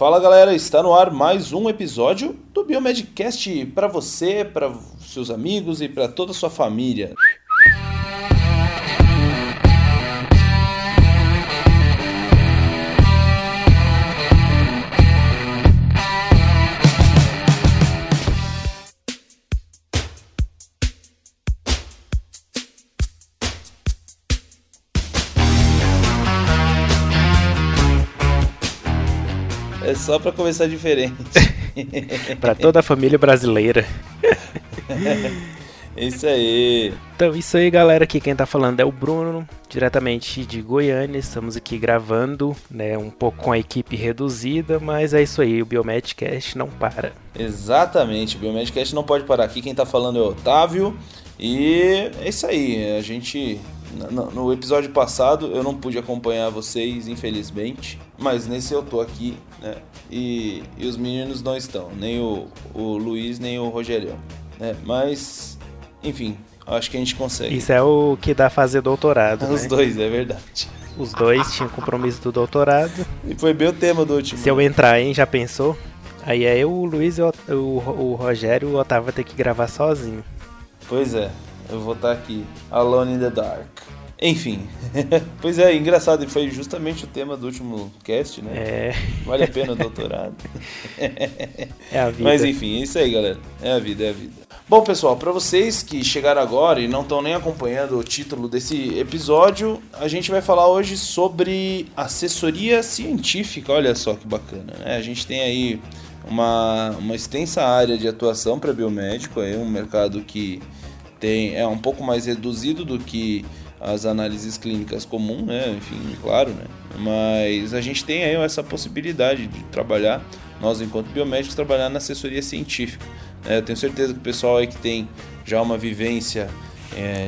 Fala galera, está no ar mais um episódio do Biomedcast para você, para seus amigos e para toda a sua família. É só para começar diferente. Para toda a família brasileira. Isso aí. Então, isso aí, galera. Aqui quem tá falando é o Bruno, diretamente de Goiânia. Estamos aqui gravando, né, um pouco com a equipe reduzida, mas é isso aí. O Biomedcast não para. Exatamente. O Biomedcast não pode parar. Aqui quem tá falando é o Otávio. E é isso aí. A gente... No episódio passado eu não pude acompanhar vocês, infelizmente, mas nesse eu tô aqui, né? E os meninos não estão, nem o Luiz, nem o Rogério, né? Mas, enfim, acho que a gente consegue. Isso é o que dá fazer doutorado, né? Os dois, é verdade. Os dois tinham compromisso do doutorado. E foi bem o tema do último. Se eu entrar, hein, já pensou? Aí é eu, o Luiz, o Rogério e o Otávio vai ter que gravar sozinho. Pois é. Eu vou estar aqui, Alone in the Dark. Enfim, pois é, engraçado, e foi justamente o tema do último cast, né? É. Vale a pena o doutorado. É a vida. Mas enfim, é isso aí, galera. É a vida, é a vida. Bom, pessoal, para vocês que chegaram agora e não estão nem acompanhando o título desse episódio, a gente vai falar hoje sobre assessoria científica. Olha só que bacana, né? A gente tem aí uma extensa área de atuação para biomédico, é um mercado que... é um pouco mais reduzido do que as análises clínicas comuns, né? Enfim, claro, né? Mas a gente tem aí essa possibilidade de trabalhar, nós enquanto biomédicos, trabalhar na assessoria científica. Eu tenho certeza que o pessoal aí que tem já uma vivência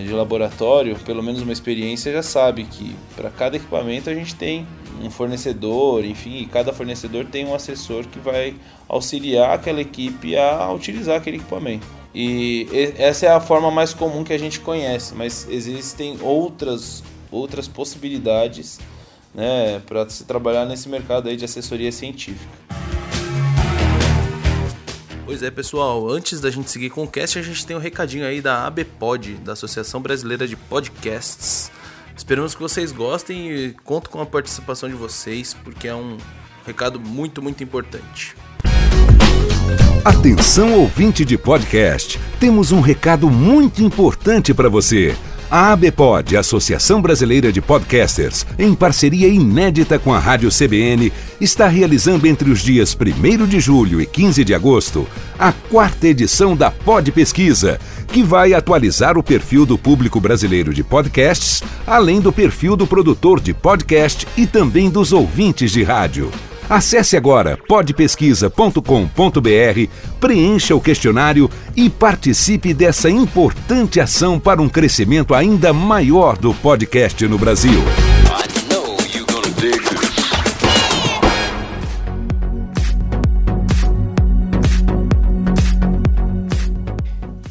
de laboratório, pelo menos uma experiência, já sabe que para cada equipamento a gente tem um fornecedor, enfim, e cada fornecedor tem um assessor que vai auxiliar aquela equipe a utilizar aquele equipamento. E essa é a forma mais comum que a gente conhece, mas existem outras possibilidades, né, para se trabalhar nesse mercado aí de assessoria científica. Pois é, pessoal, antes da gente seguir com o cast, a gente tem um recadinho aí da ABPod, da Associação Brasileira de Podcasts. Esperamos que vocês gostem e conto com a participação de vocês, porque é um recado muito, muito importante. Atenção, ouvinte de podcast, temos um recado muito importante para você. A ABPod, Associação Brasileira de Podcasters, em parceria inédita com a Rádio CBN, está realizando entre os dias 1º de julho e 15 de agosto a 4ª edição da Pod Pesquisa, que vai atualizar o perfil do público brasileiro de podcasts, além do perfil do produtor de podcast e também dos ouvintes de rádio. Acesse agora podpesquisa.com.br, preencha o questionário e participe dessa importante ação para um crescimento ainda maior do podcast no Brasil.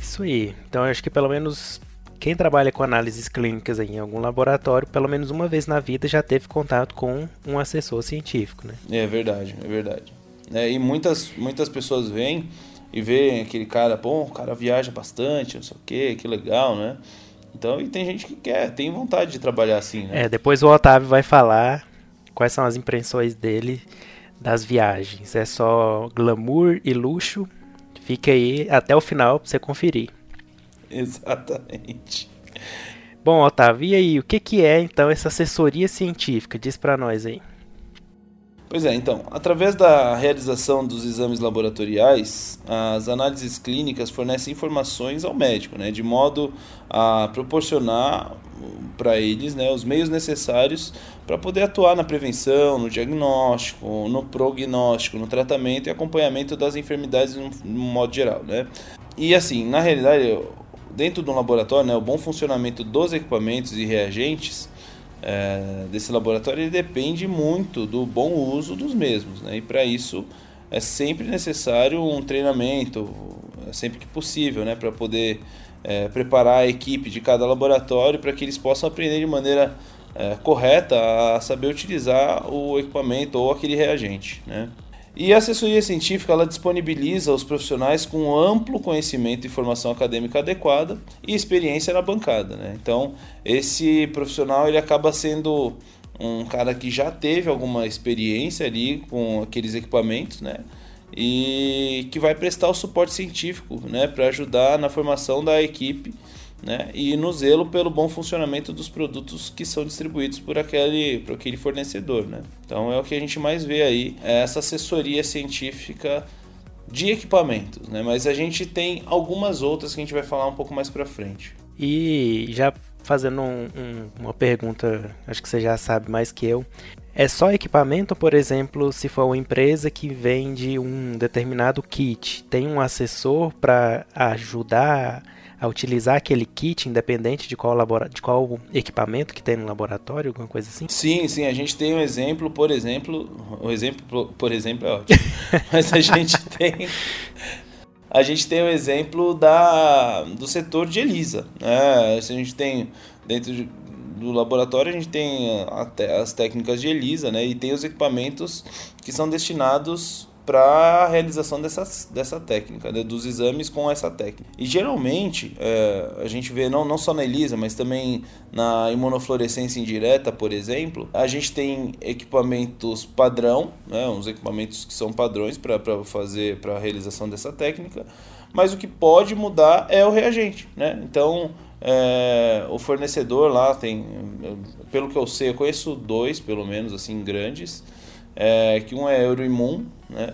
Isso aí. Então, eu acho que pelo menos quem trabalha com análises clínicas em algum laboratório, pelo menos uma vez na vida já teve contato com um assessor científico, né? É verdade, é verdade. E muitas pessoas vêm e veem aquele cara, bom, o cara viaja bastante, não sei o que legal, né? Então, e tem gente que quer, tem vontade de trabalhar assim, né? É, depois o Otávio vai falar quais são as impressões dele das viagens. É só glamour e luxo? Fica aí até o final pra você conferir. Exatamente. Bom, Otávio, e aí, o que é então essa assessoria científica? Diz pra nós aí. Pois é, então, através da realização dos exames laboratoriais, as análises clínicas fornecem informações ao médico, né, de modo a proporcionar para eles, né, os meios necessários para poder atuar na prevenção, no diagnóstico, no prognóstico, no tratamento e acompanhamento das enfermidades de um modo geral, né. E assim, na realidade, dentro de um laboratório, né, o bom funcionamento dos equipamentos e reagentes desse laboratório ele depende muito do bom uso dos mesmos, né? E para isso é sempre necessário um treinamento, sempre que possível, né, para poder preparar a equipe de cada laboratório para que eles possam aprender de maneira correta a saber utilizar o equipamento ou aquele reagente, né? E a assessoria científica ela disponibiliza aos profissionais com amplo conhecimento e formação acadêmica adequada e experiência na bancada, né? Então, esse profissional ele acaba sendo um cara que já teve alguma experiência ali com aqueles equipamentos, né? E que vai prestar o suporte científico, né? Para ajudar na formação da equipe, né? E no zelo pelo bom funcionamento dos produtos que são distribuídos por aquele fornecedor, né? Então é o que a gente mais vê aí, é essa assessoria científica de equipamentos, né? Mas a gente tem algumas outras que a gente vai falar um pouco mais para frente. E já fazendo uma pergunta, acho que você já sabe mais que eu, é só equipamento, por exemplo, se for uma empresa que vende um determinado kit, tem um assessor para ajudar a utilizar aquele kit, independente de qual equipamento que tem no laboratório, alguma coisa assim? Sim, a gente tem um exemplo, por exemplo é ótimo, mas a gente tem um exemplo do setor de ELISA, né? A gente tem dentro do laboratório, a gente tem as técnicas de ELISA, né? E tem os equipamentos que são destinados para a realização dessa técnica, né? Dos exames com essa técnica. E geralmente a gente vê não só na ELISA, mas também na imunofluorescência indireta, por exemplo, a gente tem equipamentos padrão, né? Uns equipamentos que são padrões para a realização dessa técnica, mas o que pode mudar é o reagente, né? Então o fornecedor lá tem, pelo que eu sei, eu conheço dois, pelo menos, assim, grandes, que um é Euroimmun, né?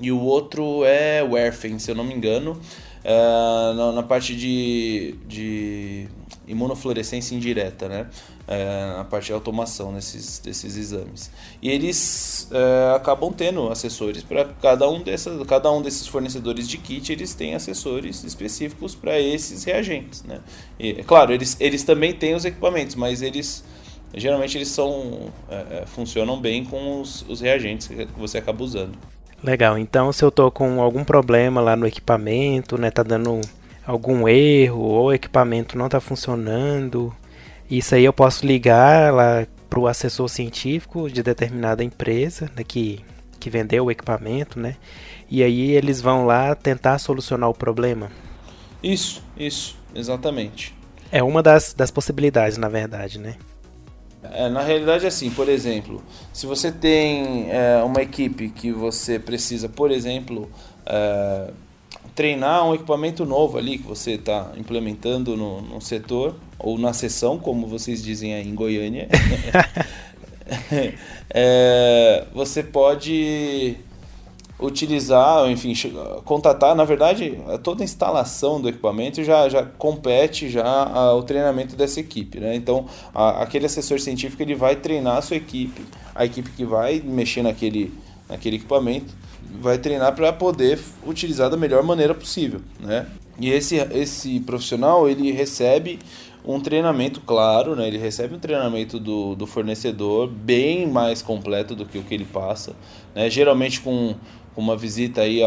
E o outro é Werfen, se eu não me engano, na parte de imunofluorescência indireta, né? Na parte de automação desses exames. E eles acabam tendo assessores para cada um desses fornecedores de kit, eles têm assessores específicos para esses reagentes, né? E, é claro, eles também têm os equipamentos, mas geralmente eles funcionam bem com os reagentes que você acaba usando. Legal, então se eu estou com algum problema lá no equipamento, né, tá dando algum erro ou o equipamento não está funcionando, isso aí eu posso ligar lá para o assessor científico de determinada empresa, né, que vendeu o equipamento, né, e aí eles vão lá tentar solucionar o problema. Isso, exatamente. É uma das possibilidades, na verdade, né? Na realidade é assim, por exemplo, se você tem uma equipe que você precisa, por exemplo, treinar um equipamento novo ali que você está implementando no setor ou na seção, como vocês dizem aí em Goiânia, você pode utilizar, enfim, contatar, na verdade, toda a instalação do equipamento já compete já ao treinamento dessa equipe, né? Então, aquele assessor científico ele vai treinar a sua equipe, a equipe que vai mexer naquele equipamento, vai treinar para poder utilizar da melhor maneira possível, né? E esse profissional, ele recebe um treinamento claro, né? Ele recebe um treinamento do fornecedor bem mais completo do que o que ele passa, né? Geralmente com uma visita aí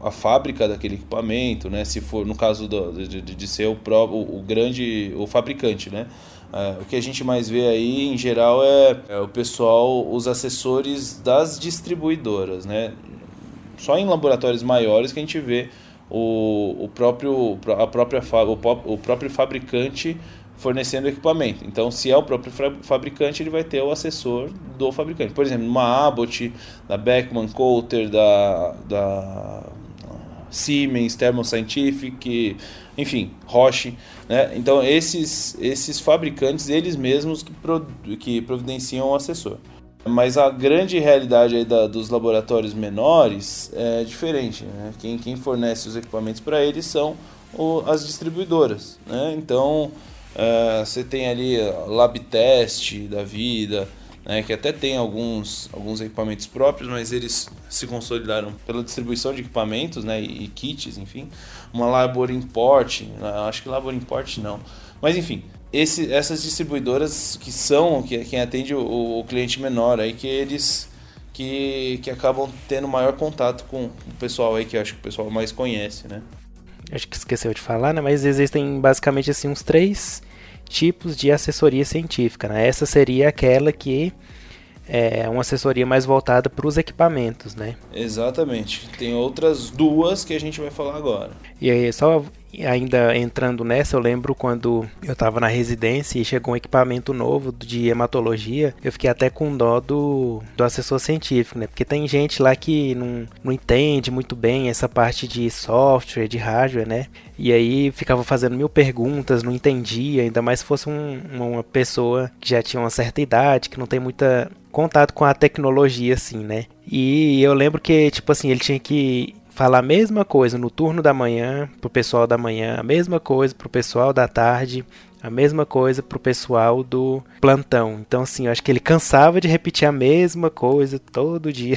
à fábrica daquele equipamento, né? Se for no caso de ser o fabricante, né? O que a gente mais vê aí em geral é o pessoal, os assessores das distribuidoras, né? Só em laboratórios maiores que a gente vê o próprio fabricante fornecendo equipamento. Então, se é o próprio fabricante, ele vai ter o assessor do fabricante. Por exemplo, uma Abbott, da Beckman Coulter, da Siemens, Thermo Scientific, enfim, Roche, né? Então, esses fabricantes, eles mesmos que providenciam o assessor. Mas a grande realidade aí dos laboratórios menores é diferente, né? Quem fornece os equipamentos para eles são as distribuidoras, né? Então, você tem ali LabTest da Vida, né? Que até tem alguns equipamentos próprios, mas eles se consolidaram pela distribuição de equipamentos, né? E kits, enfim. Uma Mas enfim, essas distribuidoras que são quem atende o cliente menor aí, que eles que acabam tendo maior contato com o pessoal aí, que eu acho que o pessoal mais conhece, né? Acho que esqueceu de falar, né? Mas existem basicamente assim uns 3 tipos de assessoria científica, né? Essa seria aquela que uma assessoria mais voltada para os equipamentos, né? Exatamente. Tem outras duas que a gente vai falar agora. E aí, só ainda entrando nessa, eu lembro quando eu estava na residência e chegou um equipamento novo de hematologia, eu fiquei até com dó do assessor científico, né? Porque tem gente lá que não entende muito bem essa parte de software, de hardware, né? E aí ficava fazendo mil perguntas, não entendia, ainda mais se fosse uma pessoa que já tinha uma certa idade, que não tem muita contato com a tecnologia, assim, né? E eu lembro que, tipo assim, ele tinha que falar a mesma coisa no turno da manhã pro pessoal da manhã, a mesma coisa pro pessoal da tarde, a mesma coisa pro pessoal do plantão. Então, assim, eu acho que ele cansava de repetir a mesma coisa todo dia.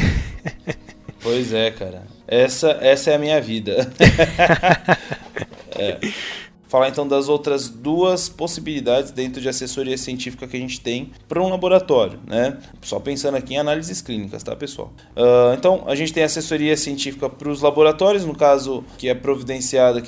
Pois é, cara. Essa é a minha vida. É. Falar então das outras duas possibilidades dentro de assessoria científica que a gente tem para um laboratório, né? Só pensando aqui em análises clínicas, tá, pessoal? Então, a gente tem assessoria científica para os laboratórios, no caso, que é providenciada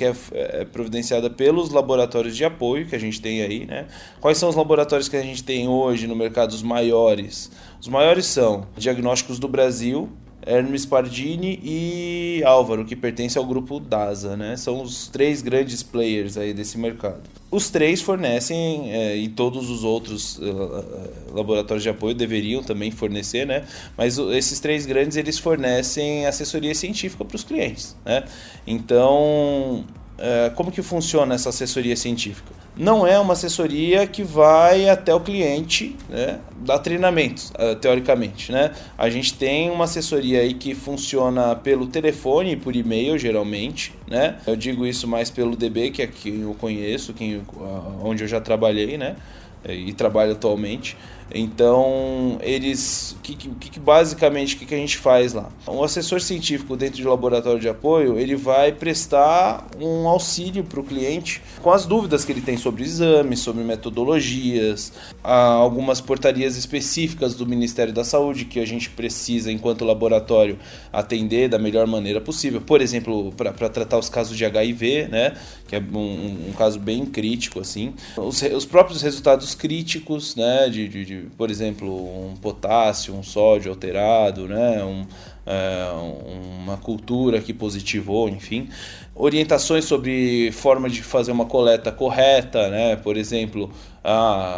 pelos laboratórios de apoio que a gente tem aí, né? Quais são os laboratórios que a gente tem hoje no mercado, os maiores? Os maiores são Diagnósticos do Brasil, Hermes Pardini e Álvaro, que pertence ao grupo DASA, né? São os três grandes players aí desse mercado. Os três fornecem, e todos os outros laboratórios de apoio deveriam também fornecer, né? Mas esses três grandes, eles fornecem assessoria científica para os clientes, né? Então, como que funciona essa assessoria científica? Não é uma assessoria que vai até o cliente, né, dar treinamentos, teoricamente, né? A gente tem uma assessoria aí que funciona pelo telefone e por e-mail, geralmente, né? Eu digo isso mais pelo DB, que é quem eu conheço, onde eu já trabalhei, né? E trabalho atualmente. Então, basicamente o que a gente faz lá? Um assessor científico dentro de laboratório de apoio, ele vai prestar um auxílio para o cliente com as dúvidas que ele tem sobre exames, sobre metodologias, algumas portarias específicas do Ministério da Saúde que a gente precisa, enquanto laboratório, atender da melhor maneira possível. Por exemplo, para tratar os casos de HIV, né? Que é um caso bem crítico, assim. Os próprios resultados críticos, né? Por exemplo, um potássio, um sódio alterado, né? Uma cultura que positivou, enfim. Orientações sobre forma de fazer uma coleta correta, né? Por exemplo,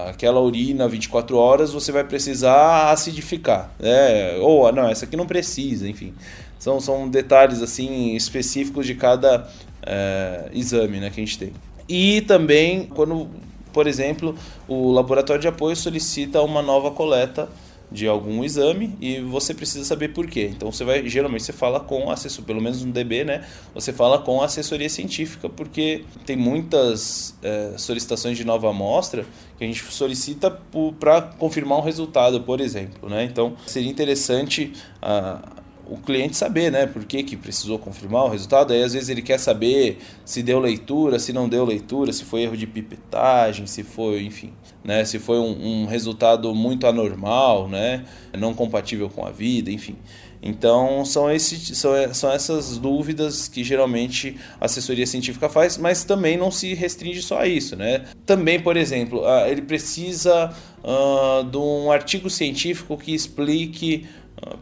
aquela urina 24 horas você vai precisar acidificar, né? Ou não, essa aqui não precisa, enfim. São detalhes assim específicos de cada exame, né, que a gente tem. E também quando, por exemplo, o laboratório de apoio solicita uma nova coleta de algum exame e você precisa saber por quê. Então geralmente você fala com o assessor, pelo menos no DB, né? Você fala com a assessoria científica, porque tem muitas solicitações de nova amostra que a gente solicita para confirmar um resultado, por exemplo, né? Então seria interessante o cliente saber, né, por que precisou confirmar o resultado. Aí às vezes ele quer saber se deu leitura, se não deu leitura, se foi erro de pipetagem, se foi, enfim, né, se foi um resultado muito anormal, né, não compatível com a vida, enfim. Então são essas dúvidas que geralmente a assessoria científica faz, mas também não se restringe só a isso, né? Também, por exemplo, ele precisa de um artigo científico que explique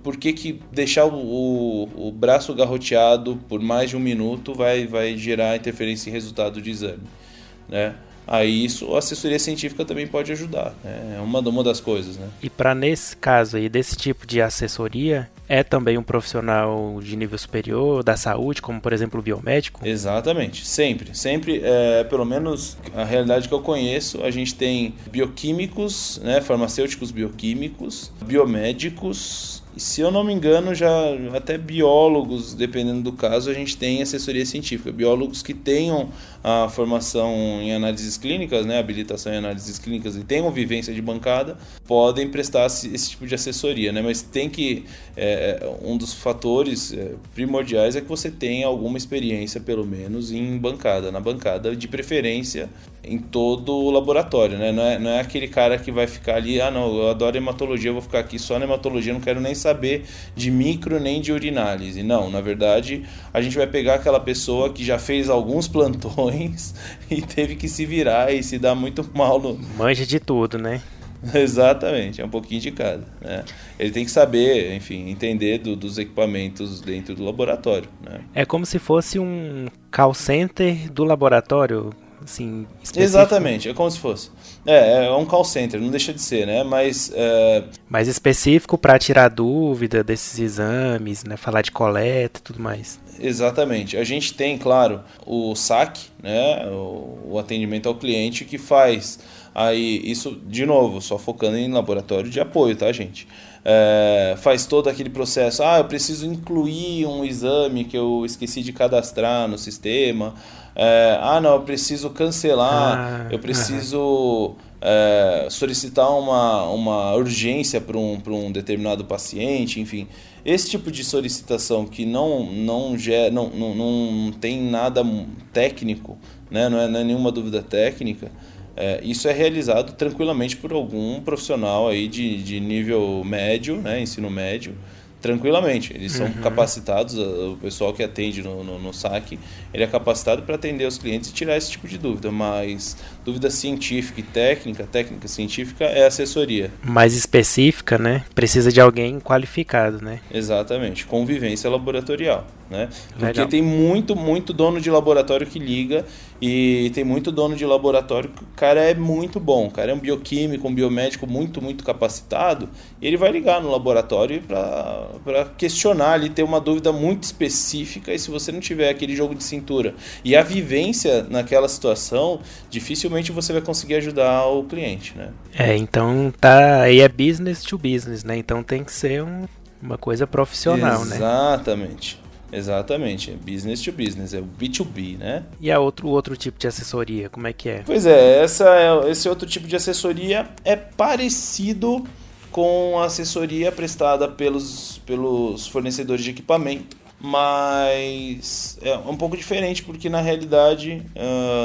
por que deixar o braço garroteado por mais de um minuto vai gerar interferência em resultado de exame, né? Aí isso a assessoria científica também pode ajudar, né? É uma das coisas, né? E para nesse caso aí, desse tipo de assessoria, é também um profissional de nível superior da saúde, como por exemplo o biomédico? Exatamente, sempre, pelo menos a realidade que eu conheço, a gente tem bioquímicos, né, farmacêuticos bioquímicos, biomédicos, e se eu não me engano, já até biólogos, dependendo do caso, a gente tem assessoria científica. Biólogos que tenham a formação em análises clínicas, né, habilitação em análises clínicas, e tenham vivência de bancada, podem prestar esse tipo de assessoria, né? Mas tem que... um dos fatores primordiais é que você tenha alguma experiência, pelo menos, na bancada, de preferência em todo o laboratório, né? Não é aquele cara que vai ficar ali, não, eu adoro hematologia, eu vou ficar aqui só na hematologia, não quero nem saber de micro nem de urinálise. Não, na verdade, a gente vai pegar aquela pessoa que já fez alguns plantões e teve que se virar e se dar muito mal. Manja de tudo, né? Exatamente, é um pouquinho de cada, né? Ele tem que saber, enfim, entender dos equipamentos dentro do laboratório, né? É como se fosse um call center do laboratório, assim, específico. Exatamente, é como se fosse. É um call center, não deixa de ser, né? Mas mais específico para tirar dúvida desses exames, né? Falar de coleta e tudo mais. Exatamente. A gente tem, claro, o SAC, né? O atendimento ao cliente, que faz aí isso, de novo, só focando em laboratório de apoio, tá, gente? Faz todo aquele processo. Eu preciso incluir um exame que eu esqueci de cadastrar no sistema. Não, eu preciso cancelar. Eu preciso solicitar uma urgência para um determinado paciente, enfim. Esse tipo de solicitação que não tem nada técnico, né? não é nenhuma dúvida técnica, isso é realizado tranquilamente por algum profissional aí de nível médio, né? Ensino médio, tranquilamente. Eles são capacitados, o pessoal que atende no SAC, ele é capacitado para atender os clientes e tirar esse tipo de dúvida, mas dúvida científica e técnica científica é assessoria. Mais específica, né? Precisa de alguém qualificado, né? Exatamente, convivência laboratorial, né? Porque tem muito, muito dono de laboratório que liga, e tem muito dono de laboratório que o cara é muito bom, o cara é um bioquímico, um biomédico muito, muito capacitado, e ele vai ligar no laboratório para questionar ali, ter uma dúvida muito específica, e se você não tiver aquele jogo de cintura e a vivência naquela situação, dificilmente você vai conseguir ajudar o cliente, né? Então tá, aí é business to business, né? Então tem que ser uma coisa profissional, né? Exatamente, é business to business, é o B2B, né? E a outro tipo de assessoria, como é que é? Pois é, esse outro tipo de assessoria é parecido com a assessoria prestada pelos fornecedores de equipamento, mas é um pouco diferente, porque na realidade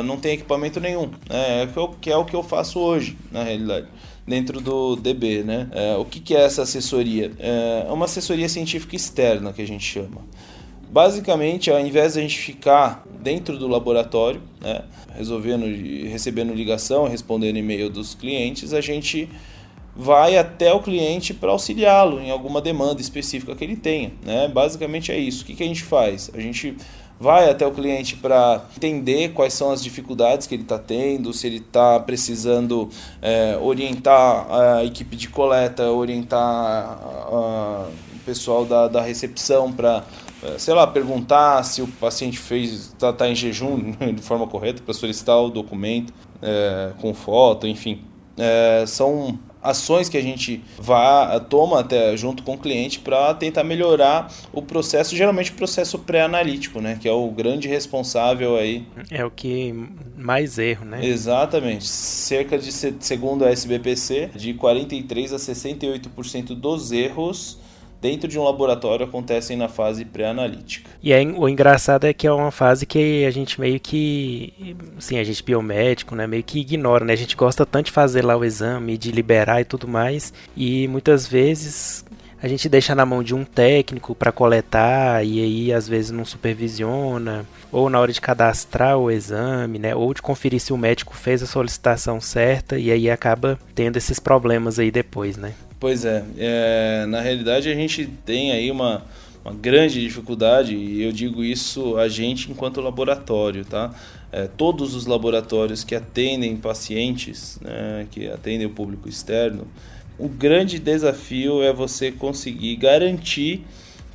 não tem equipamento nenhum, né? É o que eu faço hoje, na realidade, dentro do DB, né? O que é essa assessoria? É uma assessoria científica externa, que a gente chama. Basicamente, ao invés de a gente ficar dentro do laboratório, né, recebendo ligação, respondendo e-mail dos clientes, a gente vai até o cliente para auxiliá-lo em alguma demanda específica que ele tenha, né? Basicamente é isso. O que a gente faz? A gente vai até o cliente para entender quais são as dificuldades que ele está tendo, se ele está precisando orientar a equipe de coleta, orientar o pessoal da recepção para, sei lá, perguntar se o paciente está em jejum de forma correta, para solicitar o documento com foto, enfim. São ações que a gente toma até junto com o cliente para tentar melhorar o processo, geralmente o processo pré-analítico, né? Que é o grande responsável aí. É o que mais erro, né? Exatamente. Cerca de, segundo a SBPC, de 43% a 68% dos erros dentro de um laboratório acontecem na fase pré-analítica. E aí, o engraçado é que é uma fase que a gente meio que, assim, a gente biomédico, né, meio que ignora, né? A gente gosta tanto de fazer lá o exame, de liberar e tudo mais, e muitas vezes a gente deixa na mão de um técnico para coletar, e aí às vezes não supervisiona, ou na hora de cadastrar o exame, né, ou de conferir se o médico fez a solicitação certa, e aí acaba tendo esses problemas aí depois, né? Pois é, na realidade a gente tem aí uma grande dificuldade, e eu digo isso a gente enquanto laboratório, tá? Todos os laboratórios que atendem pacientes, né, que atendem o público externo, o grande desafio é você conseguir garantir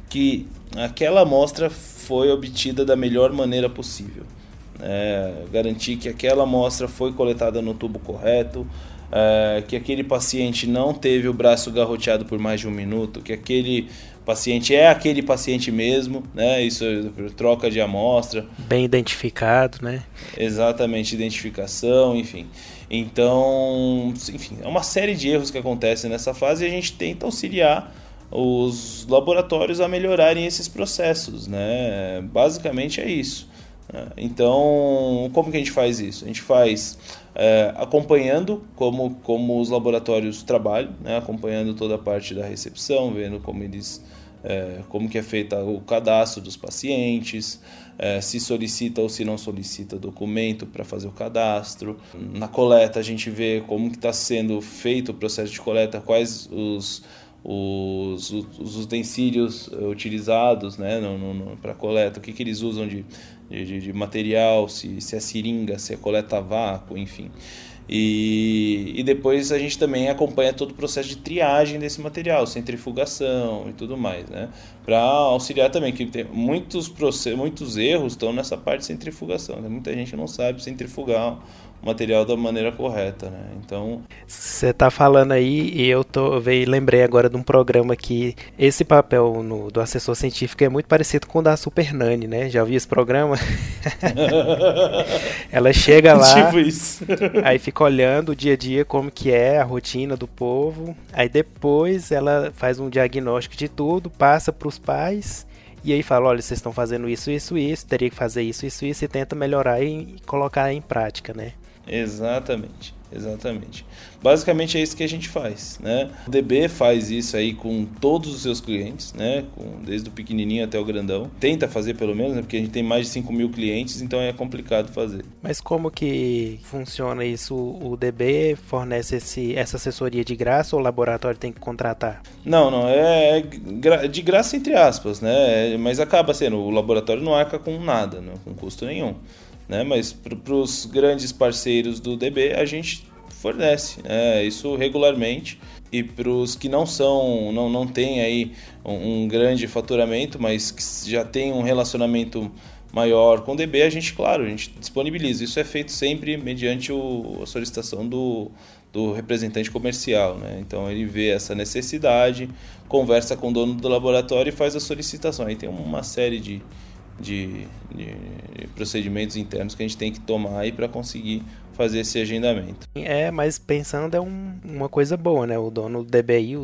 que aquela amostra foi obtida da melhor maneira possível. Garantir que aquela amostra foi coletada no tubo correto, que aquele paciente não teve o braço garroteado por mais de um minuto, que aquele paciente é aquele paciente mesmo, né? Isso é troca de amostra. Bem identificado, né? Exatamente, identificação, enfim. Então, enfim, é uma série de erros que acontecem nessa fase e a gente tenta auxiliar os laboratórios a melhorarem esses processos, né? Basicamente é isso. Então, como que a gente faz isso? A gente faz acompanhando como os laboratórios trabalham, né? Acompanhando toda a parte da recepção, vendo como eles como que é feito o cadastro dos pacientes, se solicita ou se não solicita documento para fazer o cadastro. Na coleta a gente vê como que está sendo feito o processo de coleta, quais os utensílios utilizados, né, para coleta, o que eles usam de material, se é seringa, se é coleta a vácuo, enfim. E depois a gente também acompanha todo o processo de triagem desse material, centrifugação e tudo mais, né? Para auxiliar também, que tem muitos erros estão nessa parte de centrifugação, né? Muita gente não sabe centrifugar o material da maneira correta, né? Então, você tá falando aí e eu lembrei agora de um programa que esse papel do assessor científico é muito parecido com o da Super Nani, né? Já ouvi esse programa? Ela chega lá, tipo isso. Aí fica olhando o dia a dia, como que é a rotina do povo, aí depois ela faz um diagnóstico de tudo, passa para os pais e aí fala, olha, vocês estão fazendo isso, teria que fazer isso e tenta melhorar e colocar em prática, né? Exatamente. Basicamente é isso que a gente faz, né? O DB faz isso aí com todos os seus clientes, né? Desde o pequenininho até o grandão. Tenta fazer pelo menos, né? Porque a gente tem mais de 5 mil clientes, então é complicado fazer. Mas como que funciona isso? O DB fornece essa assessoria de graça ou o laboratório tem que contratar? Não, é de graça entre aspas, né? Mas acaba sendo, o laboratório não arca com nada, né? Com custo nenhum. Né? Mas para os grandes parceiros do DB a gente fornece, né? Isso regularmente, e para os que não têm aí um grande faturamento, mas que já tem um relacionamento maior com o DB, a gente disponibiliza. Isso é feito sempre mediante a solicitação do representante comercial, né? Então ele vê essa necessidade, conversa com o dono do laboratório e faz a solicitação. Aí tem uma série de procedimentos internos que a gente tem que tomar aí para conseguir fazer esse agendamento. Mas pensando é uma coisa boa, né? O dono do DBI,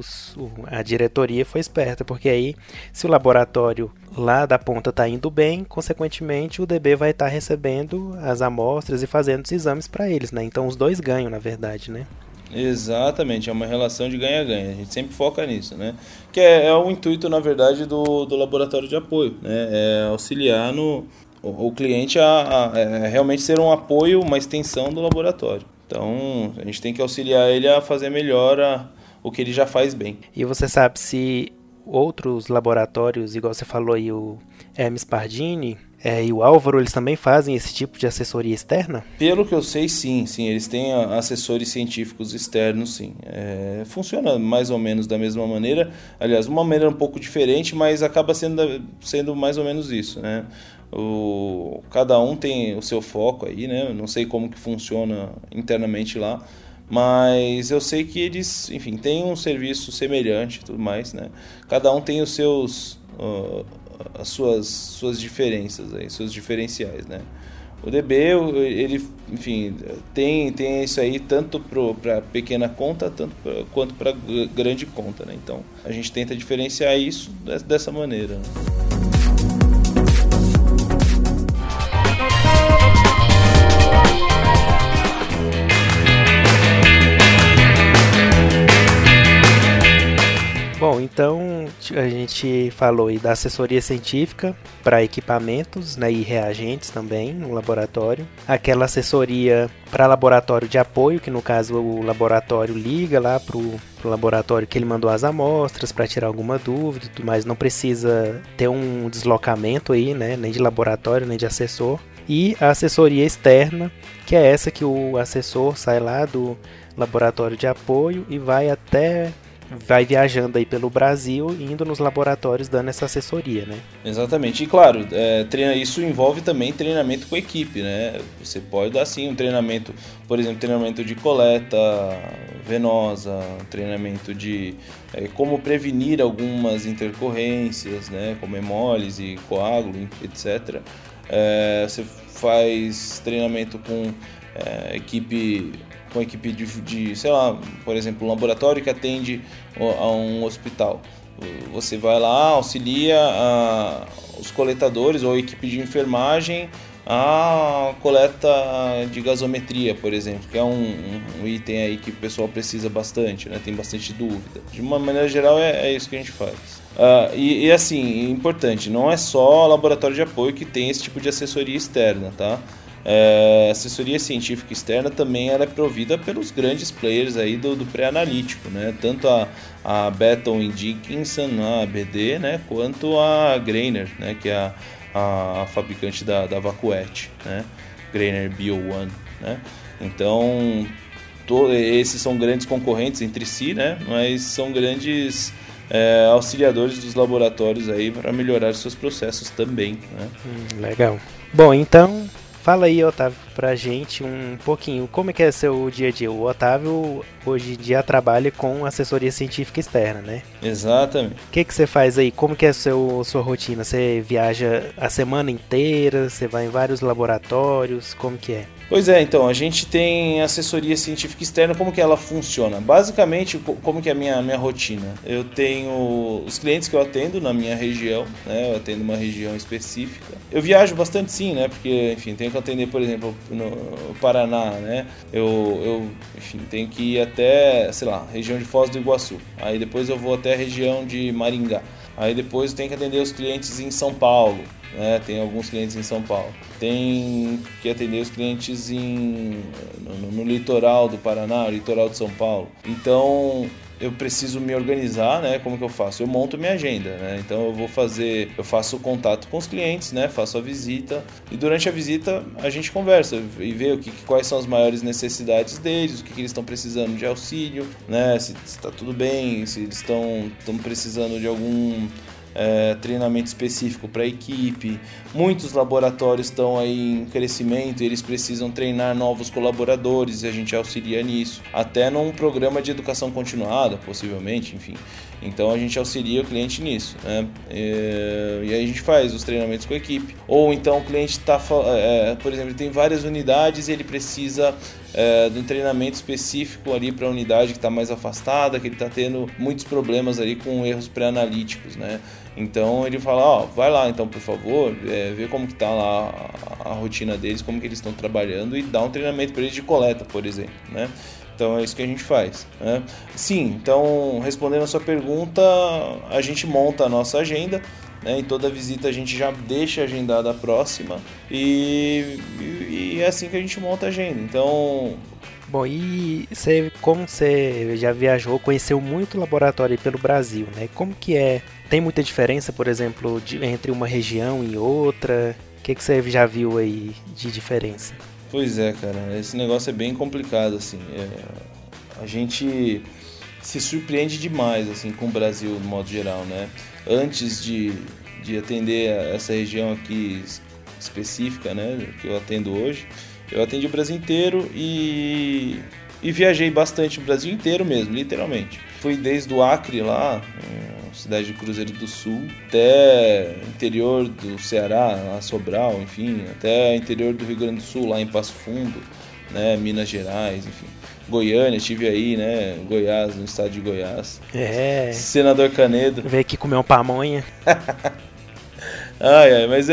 a diretoria foi esperta, porque aí se o laboratório lá da ponta está indo bem, consequentemente o DB vai estar recebendo as amostras e fazendo os exames para eles, né? Então os dois ganham, na verdade, né? Exatamente, é uma relação de ganha-ganha, a gente sempre foca nisso, né? Que é o intuito, na verdade, do laboratório de apoio, né? É auxiliar o cliente a realmente ser um apoio, uma extensão do laboratório. Então, a gente tem que auxiliar ele a fazer melhor o que ele já faz bem. E você sabe se outros laboratórios, igual você falou aí, o Hermes Pardini... e o Álvaro, eles também fazem esse tipo de assessoria externa? Pelo que eu sei, sim. Eles têm assessores científicos externos, sim. Funciona mais ou menos da mesma maneira. Aliás, uma maneira um pouco diferente, mas acaba sendo mais ou menos isso, né? Cada um tem o seu foco aí, né? Eu não sei como que funciona internamente lá, mas eu sei que eles, enfim, têm um serviço semelhante e tudo mais, né? Cada um tem os seus... as suas diferenças aí, seus diferenciais, né? O DB, ele, enfim, tem isso aí tanto para pequena conta quanto para grande conta, né? Então, a gente tenta diferenciar isso dessa maneira. Bom, então a gente falou aí da assessoria científica para equipamentos, né, e reagentes também no laboratório. Aquela assessoria para laboratório de apoio, que no caso o laboratório liga lá para o laboratório que ele mandou as amostras para tirar alguma dúvida, mas não precisa ter um deslocamento aí, né, nem de laboratório, nem de assessor. E a assessoria externa, que é essa que o assessor sai lá do laboratório de apoio e vai viajando aí pelo Brasil, indo nos laboratórios dando essa assessoria, né? Exatamente, e claro, isso envolve também treinamento com a equipe, né? Você pode dar sim um treinamento, por exemplo, treinamento de coleta venosa, treinamento de como prevenir algumas intercorrências, né? Como hemólise, coágulo, etc. Você faz treinamento com equipe de, sei lá, por exemplo, um laboratório que atende a um hospital. Você vai lá, auxilia os coletadores ou a equipe de enfermagem a coleta de gasometria, por exemplo, que é um item aí que o pessoal precisa bastante, né? Tem bastante dúvida. De uma maneira geral, é isso que a gente faz. E assim, importante, não é só laboratório de apoio que tem esse tipo de assessoria externa, tá? Assessoria científica externa também ela é provida pelos grandes players aí do pré-analítico, né? Tanto a Betton e Dickinson, a ABD, né? Quanto a Grainer, né? Que é a fabricante da Vacuette, né? Grainer Bio1, né? Então, esses são grandes concorrentes entre si, né? Mas são grandes auxiliadores dos laboratórios aí para melhorar os seus processos também, né? Legal. Bom, então... Fala aí, Otávio, pra gente um pouquinho como é que é seu dia a dia. O Otávio hoje em dia trabalha com assessoria científica externa, né? Exatamente. O que você faz aí? Como que é a sua rotina? Você viaja a semana inteira? Você vai em vários laboratórios? Como que é? Pois é, então, a gente tem assessoria científica externa, como que ela funciona? Basicamente, como que é a minha rotina? Eu tenho os clientes que eu atendo na minha região, né? Eu atendo uma região específica. Eu viajo bastante sim, né? Porque, enfim, tenho que atender, por exemplo, no Paraná, né? Eu tenho que ir até, sei lá, região de Foz do Iguaçu. Aí depois eu vou até a região de Maringá. Aí depois eu tenho que atender os clientes em São Paulo. Tem alguns clientes em São Paulo. Tem que atender os clientes no litoral do Paraná, litoral de São Paulo. Então eu preciso me organizar, né? Como que eu faço? Eu monto minha agenda, né? Então eu faço o contato com os clientes, né? Faço a visita e durante a visita a gente conversa e vê quais são as maiores necessidades deles, o que eles estão precisando de auxílio, né? Se está tudo bem, se eles estão precisando de algum treinamento específico para a equipe. Muitos laboratórios estão aí em crescimento e eles precisam treinar novos colaboradores e a gente auxilia nisso, até num programa de educação continuada, possivelmente, enfim. Então a gente auxilia o cliente nisso, né? E aí a gente faz os treinamentos com a equipe. Ou então o cliente está, por exemplo, tem várias unidades e ele precisa de um treinamento específico ali para a unidade que está mais afastada, que ele está tendo muitos problemas ali com erros pré-analíticos, né? Então ele fala, vai lá então, por favor, vê como que tá lá a rotina deles, como que eles estão trabalhando e dá um treinamento para eles de coleta, por exemplo, né? Então é isso que a gente faz, né? Sim, então respondendo a sua pergunta, a gente monta a nossa agenda, né? Em toda visita a gente já deixa agendada a próxima e é assim que a gente monta a agenda, então... Bom, e como você já viajou, conheceu muito laboratório pelo Brasil, né? Como que é? Tem muita diferença, por exemplo, entre uma região e outra? O que você já viu aí de diferença? Pois é, cara, esse negócio é bem complicado, assim, a gente se surpreende demais, assim, com o Brasil, no modo geral, né? Antes de atender essa região aqui específica, né, que eu atendo hoje, eu atendi o Brasil inteiro e viajei bastante o Brasil inteiro mesmo, literalmente. Fui desde o Acre lá, cidade de Cruzeiro do Sul, até interior do Ceará, lá Sobral, enfim, até interior do Rio Grande do Sul, lá em Passo Fundo, né, Minas Gerais, enfim. Goiânia, estive aí, né, Goiás, no estado de Goiás. Senador Canedo. Veio aqui comer uma pamonha. Mas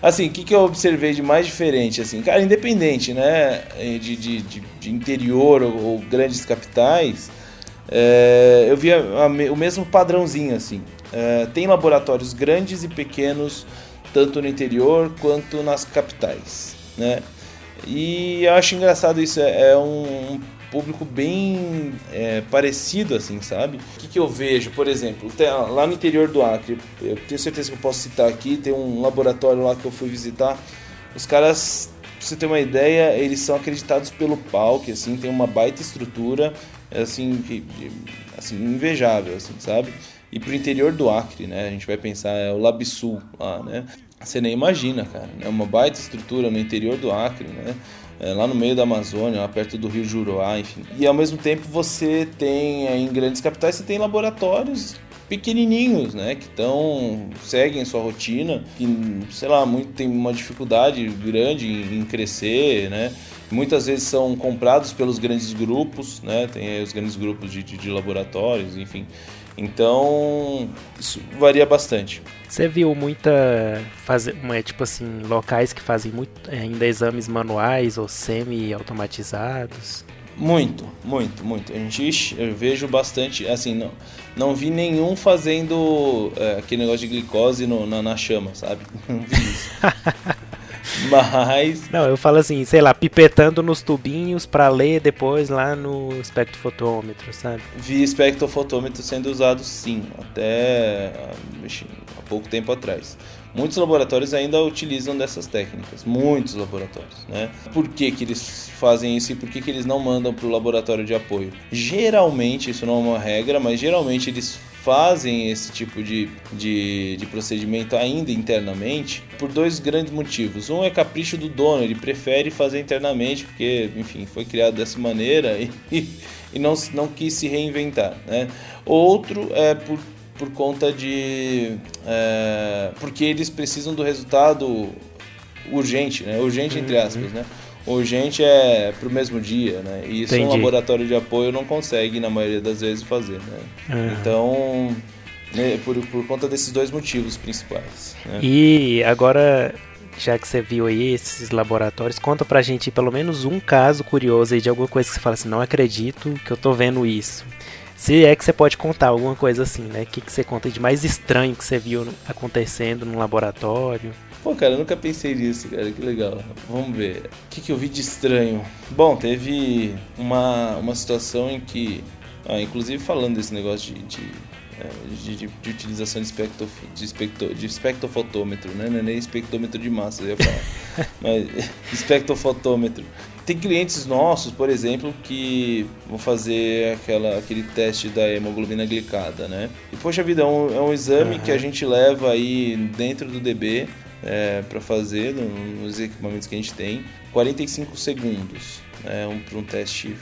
assim, o que eu observei de mais diferente, assim, cara, independente, né, de interior ou grandes capitais, eu vi o mesmo padrãozinho, assim, tem laboratórios grandes e pequenos, tanto no interior quanto nas capitais, né, e eu acho engraçado isso, é um público bem parecido, assim, sabe? O que eu vejo, por exemplo, lá no interior do Acre, eu tenho certeza que eu posso citar aqui, tem um laboratório lá que eu fui visitar, os caras, pra você ter uma ideia, eles são acreditados pelo PALC, assim, tem uma baita estrutura, assim, assim invejável, assim, sabe? E pro interior do Acre, né, a gente vai pensar, o LabSul lá, né? Você nem imagina, cara, né? Uma baita estrutura no interior do Acre, né? Lá no meio da Amazônia, lá perto do Rio Juruá, enfim. E ao mesmo tempo você tem, em grandes capitais, você tem laboratórios pequenininhos, né? Que seguem sua rotina, que, sei lá, tem uma dificuldade grande em crescer, né? Muitas vezes são comprados pelos grandes grupos, né? Tem aí os grandes grupos de laboratórios, enfim. Então, isso varia bastante. Você viu locais que fazem muito, ainda exames manuais ou semi-automatizados? Muito. Eu vejo bastante, não vi nenhum fazendo aquele negócio de glicose na chama, sabe? Não vi isso. Mas... Não, eu falo pipetando nos tubinhos pra ler depois lá no espectrofotômetro, sabe? Vi espectrofotômetro sendo usado, sim, até há pouco tempo atrás. Muitos laboratórios ainda utilizam dessas técnicas, muitos laboratórios, né? Por que que eles fazem isso e por que que eles não mandam pro laboratório de apoio? Geralmente, isso não é uma regra, mas geralmente eles fazem esse tipo de procedimento ainda internamente por dois grandes motivos. Um é capricho do dono, ele prefere fazer internamente porque, enfim, foi criado dessa maneira e não quis se reinventar, né? Outro é por conta de... porque eles precisam do resultado urgente, né? Urgente entre aspas, né? Urgente é pro mesmo dia, né? E isso um laboratório de apoio não consegue, na maioria das vezes, fazer, né? Então, né, por conta desses dois motivos principais, né? E agora, já que você viu aí esses laboratórios, conta pra gente pelo menos um caso curioso aí de alguma coisa que você fala assim, não acredito que eu tô vendo isso. Se é que você pode contar alguma coisa assim, né? O que que você conta de mais estranho que você viu acontecendo no laboratório? Pô, cara, eu nunca pensei nisso, cara, que legal. Vamos ver. O que eu vi de estranho? Bom, teve uma situação em que... inclusive falando desse negócio de utilização de espectrofotômetro, né? Não é nem espectrômetro de massa, eu ia falar. Mas espectrofotômetro. Tem clientes nossos, por exemplo, que vão fazer aquele teste da hemoglobina glicada, né? E, poxa vida, é um exame que a gente leva aí dentro do DB... para fazer nos equipamentos que a gente tem, 45 segundos para um teste,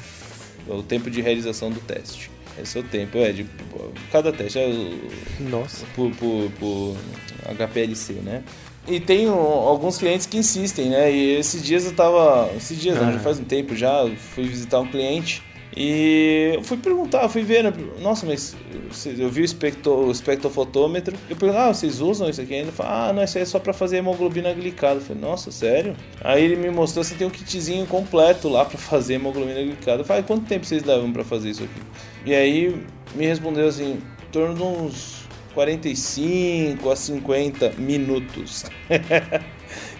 o tempo de realização do teste. Esse é o tempo de cada teste, nossa, por HPLC, né? E tem alguns clientes que insistem, né? E já faz um tempo já, fui visitar um cliente e eu fui ver, né? Nossa, mas eu vi o espectrofotômetro. Eu perguntei, vocês usam isso aqui? Ele falou, não, isso aí é só pra fazer hemoglobina glicada. Eu falei, nossa, sério? Aí ele me mostrou, tem um kitzinho completo lá pra fazer hemoglobina glicada. Eu falei, quanto tempo vocês levam pra fazer isso aqui? E aí me respondeu em torno de uns 45 a 50 minutos.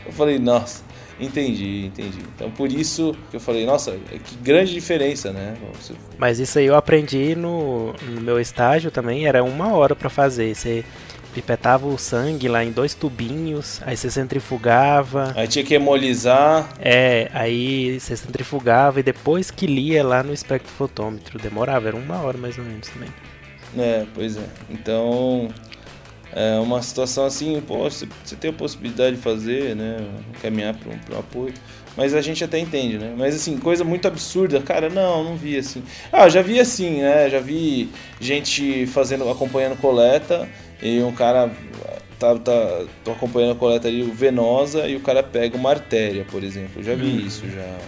Eu falei, nossa. Entendi. Então, por isso que eu falei, nossa, que grande diferença, né? Mas isso aí eu aprendi no meu estágio também, era 1 hora pra fazer. Você pipetava o sangue lá em 2 tubinhos, aí você centrifugava. Aí tinha que hemolizar. Aí você centrifugava e depois que lia lá no espectrofotômetro. Demorava, era 1 hora mais ou menos também. Pois é. Então... É uma situação você tem a possibilidade de fazer, né? Caminhar para um apoio. Mas a gente até entende, né? Mas coisa muito absurda, cara, não vi assim. Já vi assim, né? Já vi gente acompanhando coleta e um cara tá acompanhando a coleta ali venosa e o cara pega uma artéria, por exemplo. Eu já vi isso, já.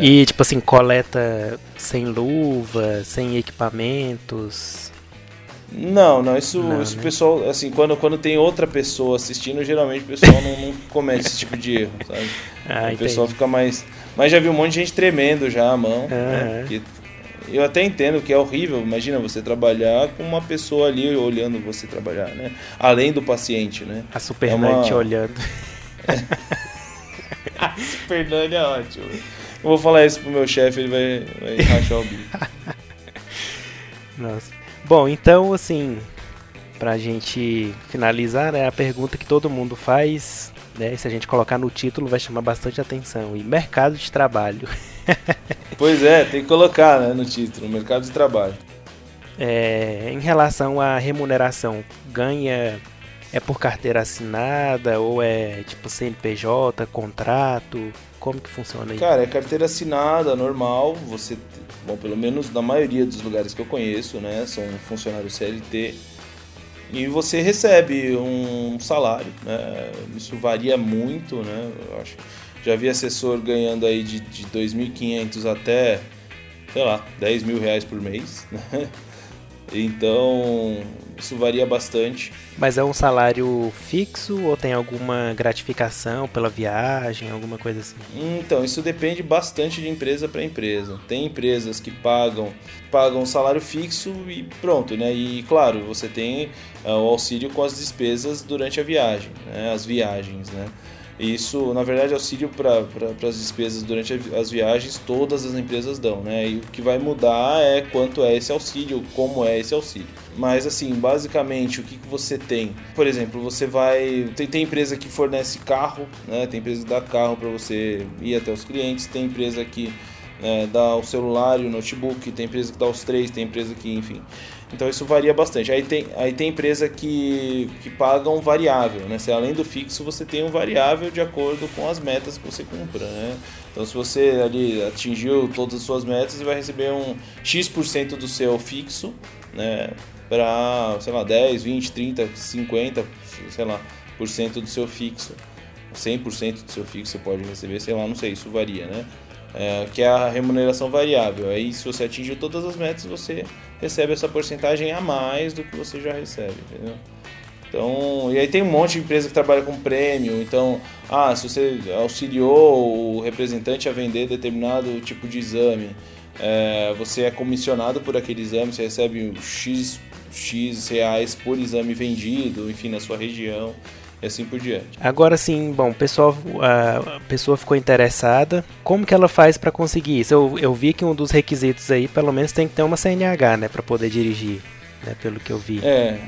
E coleta sem luva, sem equipamentos... Não, isso né? O pessoal, quando tem outra pessoa assistindo, geralmente o pessoal não comete esse tipo de erro, sabe? O pessoal fica mais... Mas já vi um monte de gente tremendo já a mão, né? Porque eu até entendo que é horrível, imagina você trabalhar com uma pessoa ali olhando você trabalhar, né? Além do paciente, né? A Superman te olhando. A Superman é ótimo. Eu vou falar isso pro meu chefe, ele vai rachar o bico. Nossa. Bom, então, pra gente finalizar, né, a pergunta que todo mundo faz, né, se a gente colocar no título vai chamar bastante atenção, e mercado de trabalho. Pois é, tem que colocar, né, no título, mercado de trabalho. Em relação à remuneração, ganha por carteira assinada ou CNPJ, contrato, como que funciona aí? Cara, é carteira assinada, normal, você... Bom, pelo menos na maioria dos lugares que eu conheço, né, são funcionários CLT e você recebe um salário, né, isso varia muito, né, eu acho. Já vi assessor ganhando aí de 2.500 até, sei lá, 10 mil reais por mês, né? Então, isso varia bastante. Mas é um salário fixo ou tem alguma gratificação pela viagem, alguma coisa assim? Então, isso depende bastante de empresa para empresa. Tem empresas que pagam salário fixo e pronto, né? E claro, você tem o auxílio com as despesas durante a viagem, né? As viagens, né? Isso, na verdade, auxílio para as despesas durante as viagens, todas as empresas dão, né? E o que vai mudar é quanto é esse auxílio, como é esse auxílio. Mas, assim, basicamente, o que você tem? Por exemplo, você vai... Tem empresa que fornece carro, né? Tem empresa que dá carro para você ir até os clientes, tem empresa que dá o celular e o notebook, tem empresa que dá os três, tem empresa que, enfim... Então isso varia bastante. Aí tem empresa que paga um variável, né? Se além do fixo você tem um variável de acordo com as metas que você compra, né? Então se você ali atingiu todas as suas metas, você vai receber um X% do seu fixo, né? Para, sei lá, 10, 20, 30, 50, sei lá, por cento do seu fixo. 100% do seu fixo você pode receber, sei lá, não sei, isso varia, né? Que é a remuneração variável. Aí se você atingir todas as metas, você recebe essa porcentagem a mais do que você já recebe, entendeu? Então, e aí tem um monte de empresa que trabalha com prêmio, então, se você auxiliou o representante a vender determinado tipo de exame, você é comissionado por aquele exame, você recebe X reais por exame vendido, enfim, na sua região, e assim por diante. Agora sim, bom, a pessoa ficou interessada. Como que ela faz para conseguir isso? Eu vi que um dos requisitos aí, pelo menos, tem que ter uma CNH, né? Para poder dirigir, né? Pelo que eu vi. É,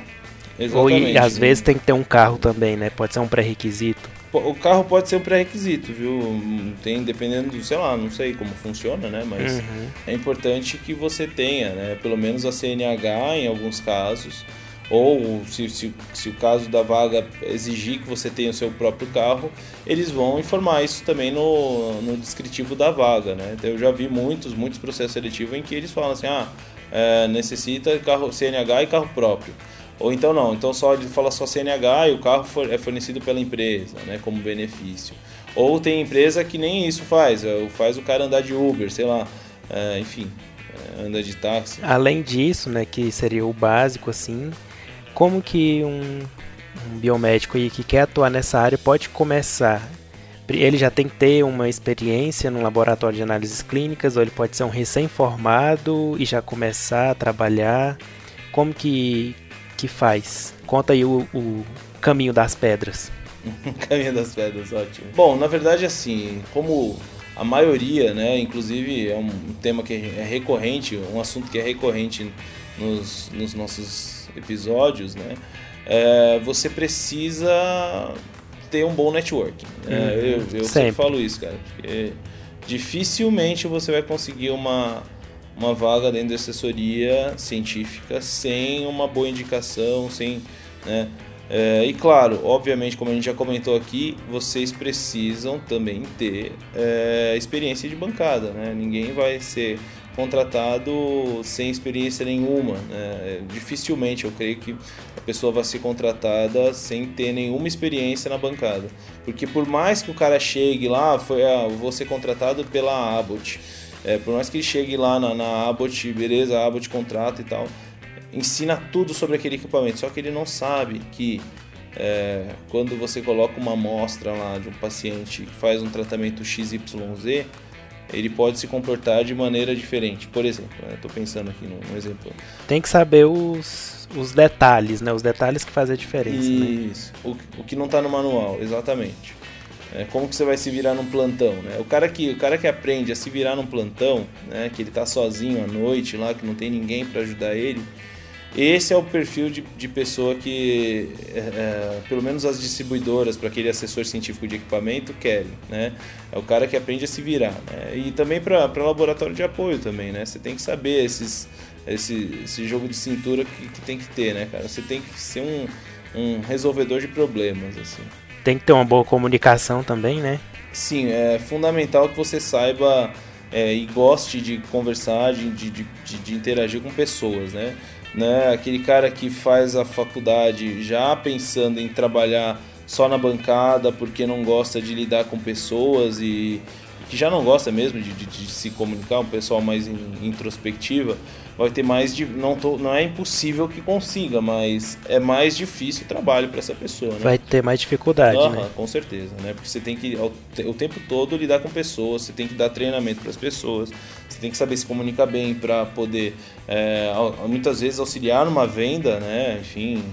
exatamente. Ou, e, às vezes, tem que ter um carro também, né? Pode ser um pré-requisito. O carro pode ser um pré-requisito, viu? Tem, dependendo do, sei lá, não sei como funciona, né? Mas é importante que você tenha, né? Pelo menos a CNH, em alguns casos... Ou se o caso da vaga exigir que você tenha o seu próprio carro, eles vão informar isso também no descritivo da vaga, né? Eu já vi muitos processos seletivos em que eles falam assim, necessita carro CNH e carro próprio. Ou então não, então só ele fala só CNH e o carro é fornecido pela empresa, né? Como benefício. Ou tem empresa que nem isso faz o cara andar de Uber, sei lá, enfim, anda de táxi. Além disso, né, que seria o básico assim... Como que um biomédico que quer atuar nessa área pode começar? Ele já tem que ter uma experiência num laboratório de análises clínicas, ou ele pode ser um recém-formado e já começar a trabalhar? Como que faz? Conta aí o caminho das pedras. Caminho das pedras, ótimo. Bom, na verdade, assim, como a maioria, né, inclusive é um tema que é recorrente, um assunto que é recorrente nos nossos episódios, né? Você precisa ter um bom networking. Eu sempre falo isso, cara, porque dificilmente você vai conseguir uma vaga dentro de assessoria científica sem uma boa indicação, sem, né? E claro, obviamente, como a gente já comentou aqui, vocês precisam também ter experiência de bancada, né? Ninguém vai ser contratado sem experiência nenhuma, né? Dificilmente eu creio que a pessoa vai ser contratada sem ter nenhuma experiência na bancada, porque por mais que o cara chegue lá, vou ser contratado pela Abbott, por mais que ele chegue lá na Abbott, beleza, a Abbott contrata e tal, ensina tudo sobre aquele equipamento, só que ele não sabe que quando você coloca uma amostra lá de um paciente que faz um tratamento XYZ, ele pode se comportar de maneira diferente, por exemplo, né? Estou pensando aqui num exemplo. Tem que saber os detalhes, né? Os detalhes que fazem a diferença. Isso, né? O que não está no manual, exatamente. Como que você vai se virar num plantão, né? O cara que aprende a se virar num plantão, né? Que ele está sozinho à noite lá, que não tem ninguém para ajudar ele, esse é o perfil de pessoa que, pelo menos as distribuidoras para aquele assessor científico de equipamento querem, né? É o cara que aprende a se virar, né? E também para laboratório de apoio também, né? Você tem que saber esse jogo de cintura que tem que ter, né, cara? Você tem que ser um resolvedor de problemas, assim. Tem que ter uma boa comunicação também, né? Sim, é fundamental que você saiba e goste de conversar, de interagir com pessoas, né? Né? Aquele cara que faz a faculdade já pensando em trabalhar só na bancada porque não gosta de lidar com pessoas e que já não gosta mesmo de se comunicar, um pessoal mais introspectiva, vai ter mais de... Não é impossível que consiga, mas é mais difícil o trabalho para essa pessoa, né? Vai ter mais dificuldade, né? Com certeza, né? Porque você tem que, o tempo todo, lidar com pessoas, você tem que dar treinamento para as pessoas, você tem que saber se comunicar bem para poder, muitas vezes, auxiliar numa venda, né? Enfim...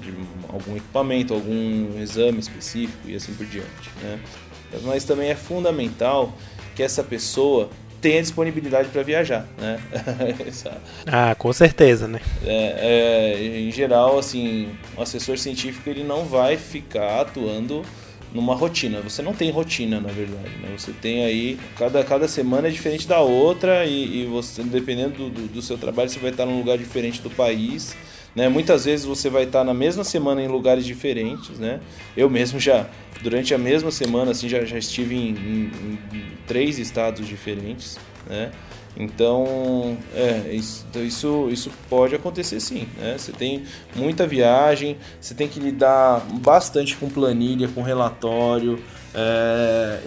de algum equipamento, algum exame específico e assim por diante, né? Mas também é fundamental que essa pessoa tenha disponibilidade para viajar, né? Com certeza, né? Em geral, assim, o assessor científico ele não vai ficar atuando numa rotina. Você não tem rotina, na verdade, né? Você tem aí, cada semana é diferente da outra e você, dependendo do seu trabalho, você vai estar num lugar diferente do país, né? Muitas vezes você vai estar na mesma semana em lugares diferentes, né? Eu mesmo já, durante a mesma semana, assim, já estive em 3 estados diferentes, né? Então, isso pode acontecer sim, né? Você tem muita viagem, você tem que lidar bastante com planilha, com relatório,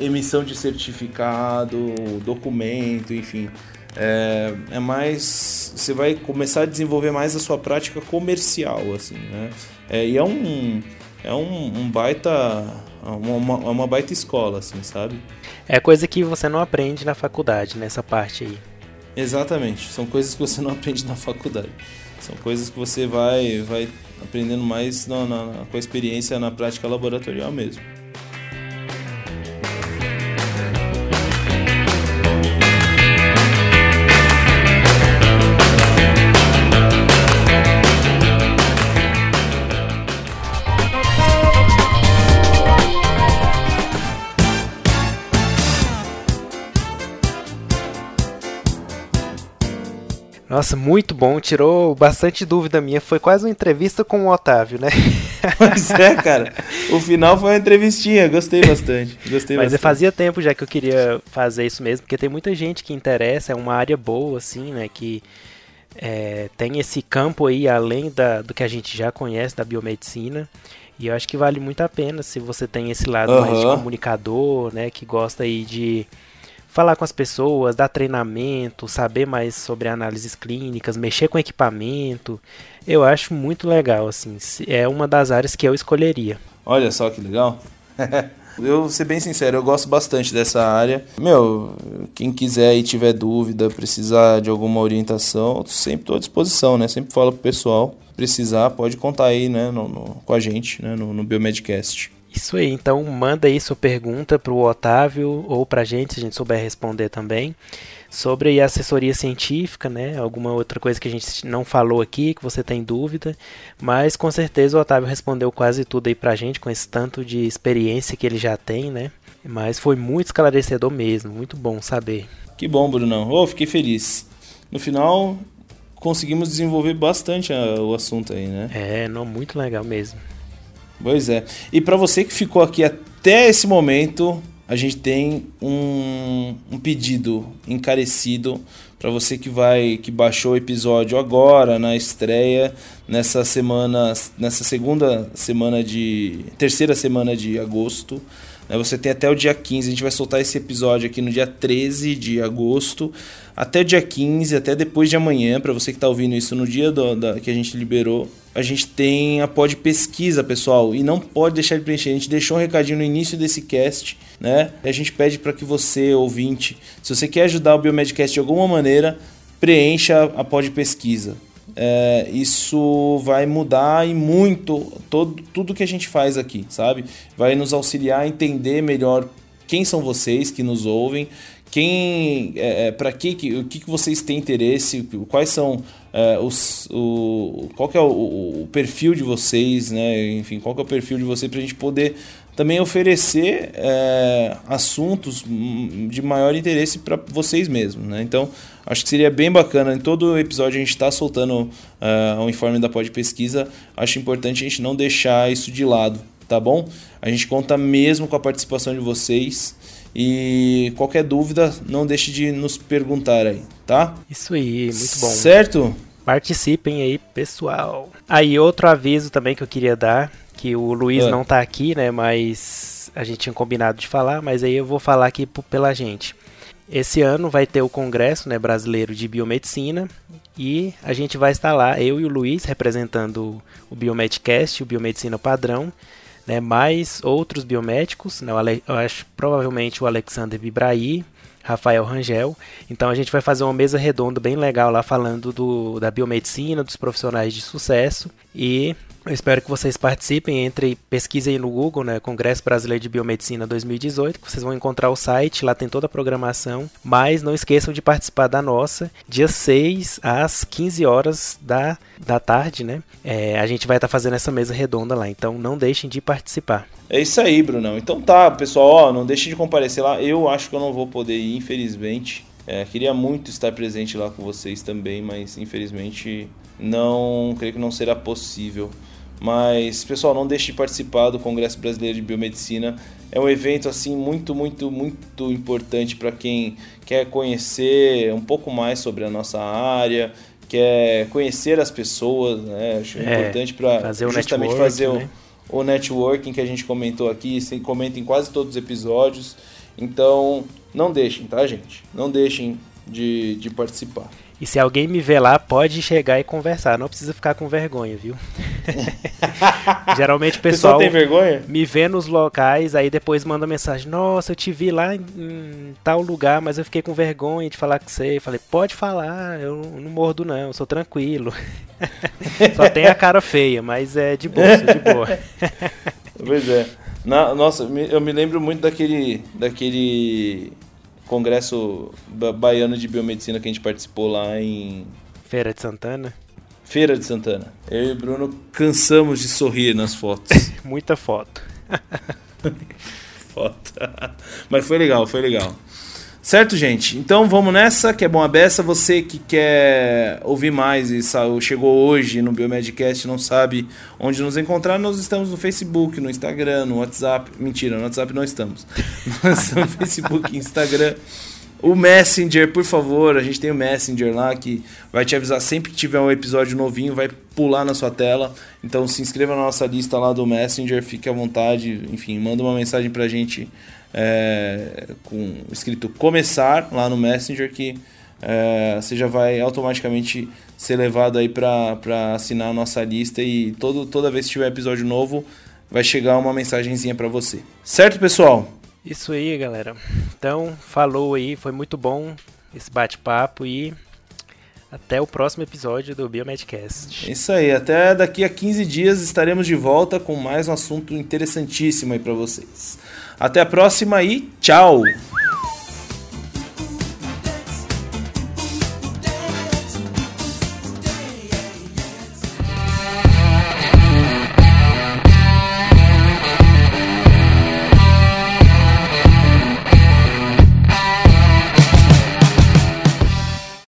emissão de certificado, documento, enfim... É mais... Você vai começar a desenvolver mais a sua prática comercial, assim, né? E é um baita... Uma baita escola, assim, sabe? É coisa que você não aprende na faculdade, nessa parte aí. Exatamente. São coisas que você não aprende na faculdade. São coisas que você vai aprendendo mais com a experiência na prática laboratorial mesmo. Nossa, muito bom, tirou bastante dúvida minha, foi quase uma entrevista com o Otávio, né? Pois é, cara, o final foi uma entrevistinha, gostei bastante. Mas fazia tempo já que eu queria fazer isso mesmo, porque tem muita gente que interessa, é uma área boa, assim, né, que tem esse campo aí, além do que a gente já conhece da biomedicina, e eu acho que vale muito a pena se você tem esse lado mais de comunicador, né, que gosta aí de... falar com as pessoas, dar treinamento, saber mais sobre análises clínicas, mexer com equipamento. Eu acho muito legal, assim. É uma das áreas que eu escolheria. Olha só que legal. Eu vou ser bem sincero, eu gosto bastante dessa área. Meu, quem quiser e tiver dúvida, precisar de alguma orientação, eu sempre estou à disposição, né? Sempre falo pro pessoal. Precisar, pode contar aí, né? Com a gente, né? No Biomedcast. Isso aí, então manda aí sua pergunta para o Otávio ou para gente, se a gente souber responder também, sobre a assessoria científica, né? Alguma outra coisa que a gente não falou aqui, que você tem dúvida, mas com certeza o Otávio respondeu quase tudo aí para a gente, com esse tanto de experiência que ele já tem, né? Mas foi muito esclarecedor mesmo, muito bom saber. Que bom, Brunão. Fiquei feliz. No final, conseguimos desenvolver bastante o assunto aí, né? Muito legal mesmo. Pois é. E para você que ficou aqui até esse momento, a gente tem um pedido encarecido para você que baixou o episódio agora na estreia, nessa terceira semana de agosto. Você tem até o dia 15, a gente vai soltar esse episódio aqui no dia 13 de agosto, até o dia 15, até depois de amanhã, para você que está ouvindo isso no dia que a gente liberou, a gente tem a Pod Pesquisa, pessoal, e não pode deixar de preencher, a gente deixou um recadinho no início desse cast, né? A gente pede para que você, ouvinte, se você quer ajudar o Biomedcast de alguma maneira, preencha a Pod Pesquisa. Isso vai mudar e muito tudo que a gente faz aqui, sabe? Vai nos auxiliar a entender melhor quem são vocês que nos ouvem, o que vocês têm interesse, quais são qual que é o perfil de vocês, né? Enfim, qual que é o perfil de vocês para a gente poder também oferecer assuntos de maior interesse para vocês mesmos, né? Então, acho que seria bem bacana. Em todo episódio a gente está soltando o informe da Pod Pesquisa. Acho importante a gente não deixar isso de lado, tá bom? A gente conta mesmo com a participação de vocês. E qualquer dúvida, não deixe de nos perguntar aí, tá? Isso aí, muito bom. Certo? Participem aí, pessoal. Outro aviso também que eu queria dar, que o Luiz não tá aqui, né, mas a gente tinha combinado de falar, mas aí eu vou falar aqui pela gente. Esse ano vai ter o Congresso, né, Brasileiro de Biomedicina, e a gente vai estar lá, eu e o Luiz, representando o Biomedcast, o Biomedicina Padrão, né, mais outros biomédicos, né, eu acho provavelmente o Alexander Bibraí, Rafael Rangel. Então a gente vai fazer uma mesa redonda bem legal lá falando da biomedicina, dos profissionais de sucesso, e eu espero que vocês participem. Pesquisem aí no Google, né, Congresso Brasileiro de Biomedicina 2018, que vocês vão encontrar o site, lá tem toda a programação, mas não esqueçam de participar da nossa, dia 6 às 15 horas da tarde, né? A gente vai estar fazendo essa mesa redonda lá, então não deixem de participar. É isso aí, Brunão. Então tá, pessoal, ó, não deixem de comparecer lá. Eu acho que eu não vou poder ir, infelizmente. Queria muito estar presente lá com vocês também, mas infelizmente não, creio que não será possível. Mas, pessoal, não deixe de participar do Congresso Brasileiro de Biomedicina. É um evento assim muito, muito, muito importante para quem quer conhecer um pouco mais sobre a nossa área, quer conhecer as pessoas, né? Acho importante para justamente fazer o networking que a gente comentou aqui, comenta em quase todos os episódios. Então, não deixem, tá, gente? Não deixem de participar. E se alguém me ver lá, pode chegar e conversar. Não precisa ficar com vergonha, viu? Geralmente o pessoal tem vergonha? Me vê nos locais, aí depois manda mensagem. Nossa, eu te vi lá em tal lugar, mas eu fiquei com vergonha de falar com você. Eu falei, pode falar, eu não mordo não, eu sou tranquilo. Só tem a cara feia, mas é de boa, sou de boa. Pois é. Nossa, eu me lembro muito daquele Congresso Baiano de Biomedicina que a gente participou lá em... Feira de Santana. Eu e o Bruno cansamos de sorrir nas fotos. Muita foto. Foto. Mas foi legal. Certo, gente? Então vamos nessa, que é bom a beça. Você que quer ouvir mais e chegou hoje no Biomedcast e não sabe onde nos encontrar, nós estamos no Facebook, no Instagram, no WhatsApp. Mentira, no WhatsApp não estamos. Nós estamos no Facebook, Instagram. O Messenger, por favor, a gente tem o Messenger lá que vai te avisar sempre que tiver um episódio novinho, vai pular na sua tela. Então se inscreva na nossa lista lá do Messenger, fique à vontade, enfim, manda uma mensagem pra gente. Com escrito começar lá no Messenger, que você já vai automaticamente ser levado aí para assinar a nossa lista, e toda vez que tiver episódio novo vai chegar uma mensagenzinha para você. Certo, pessoal? Isso aí, galera. Então, falou aí, foi muito bom esse bate-papo e até o próximo episódio do Biomedcast. Isso aí, até daqui a 15 dias estaremos de volta com mais um assunto interessantíssimo aí para vocês. Até a próxima e tchau!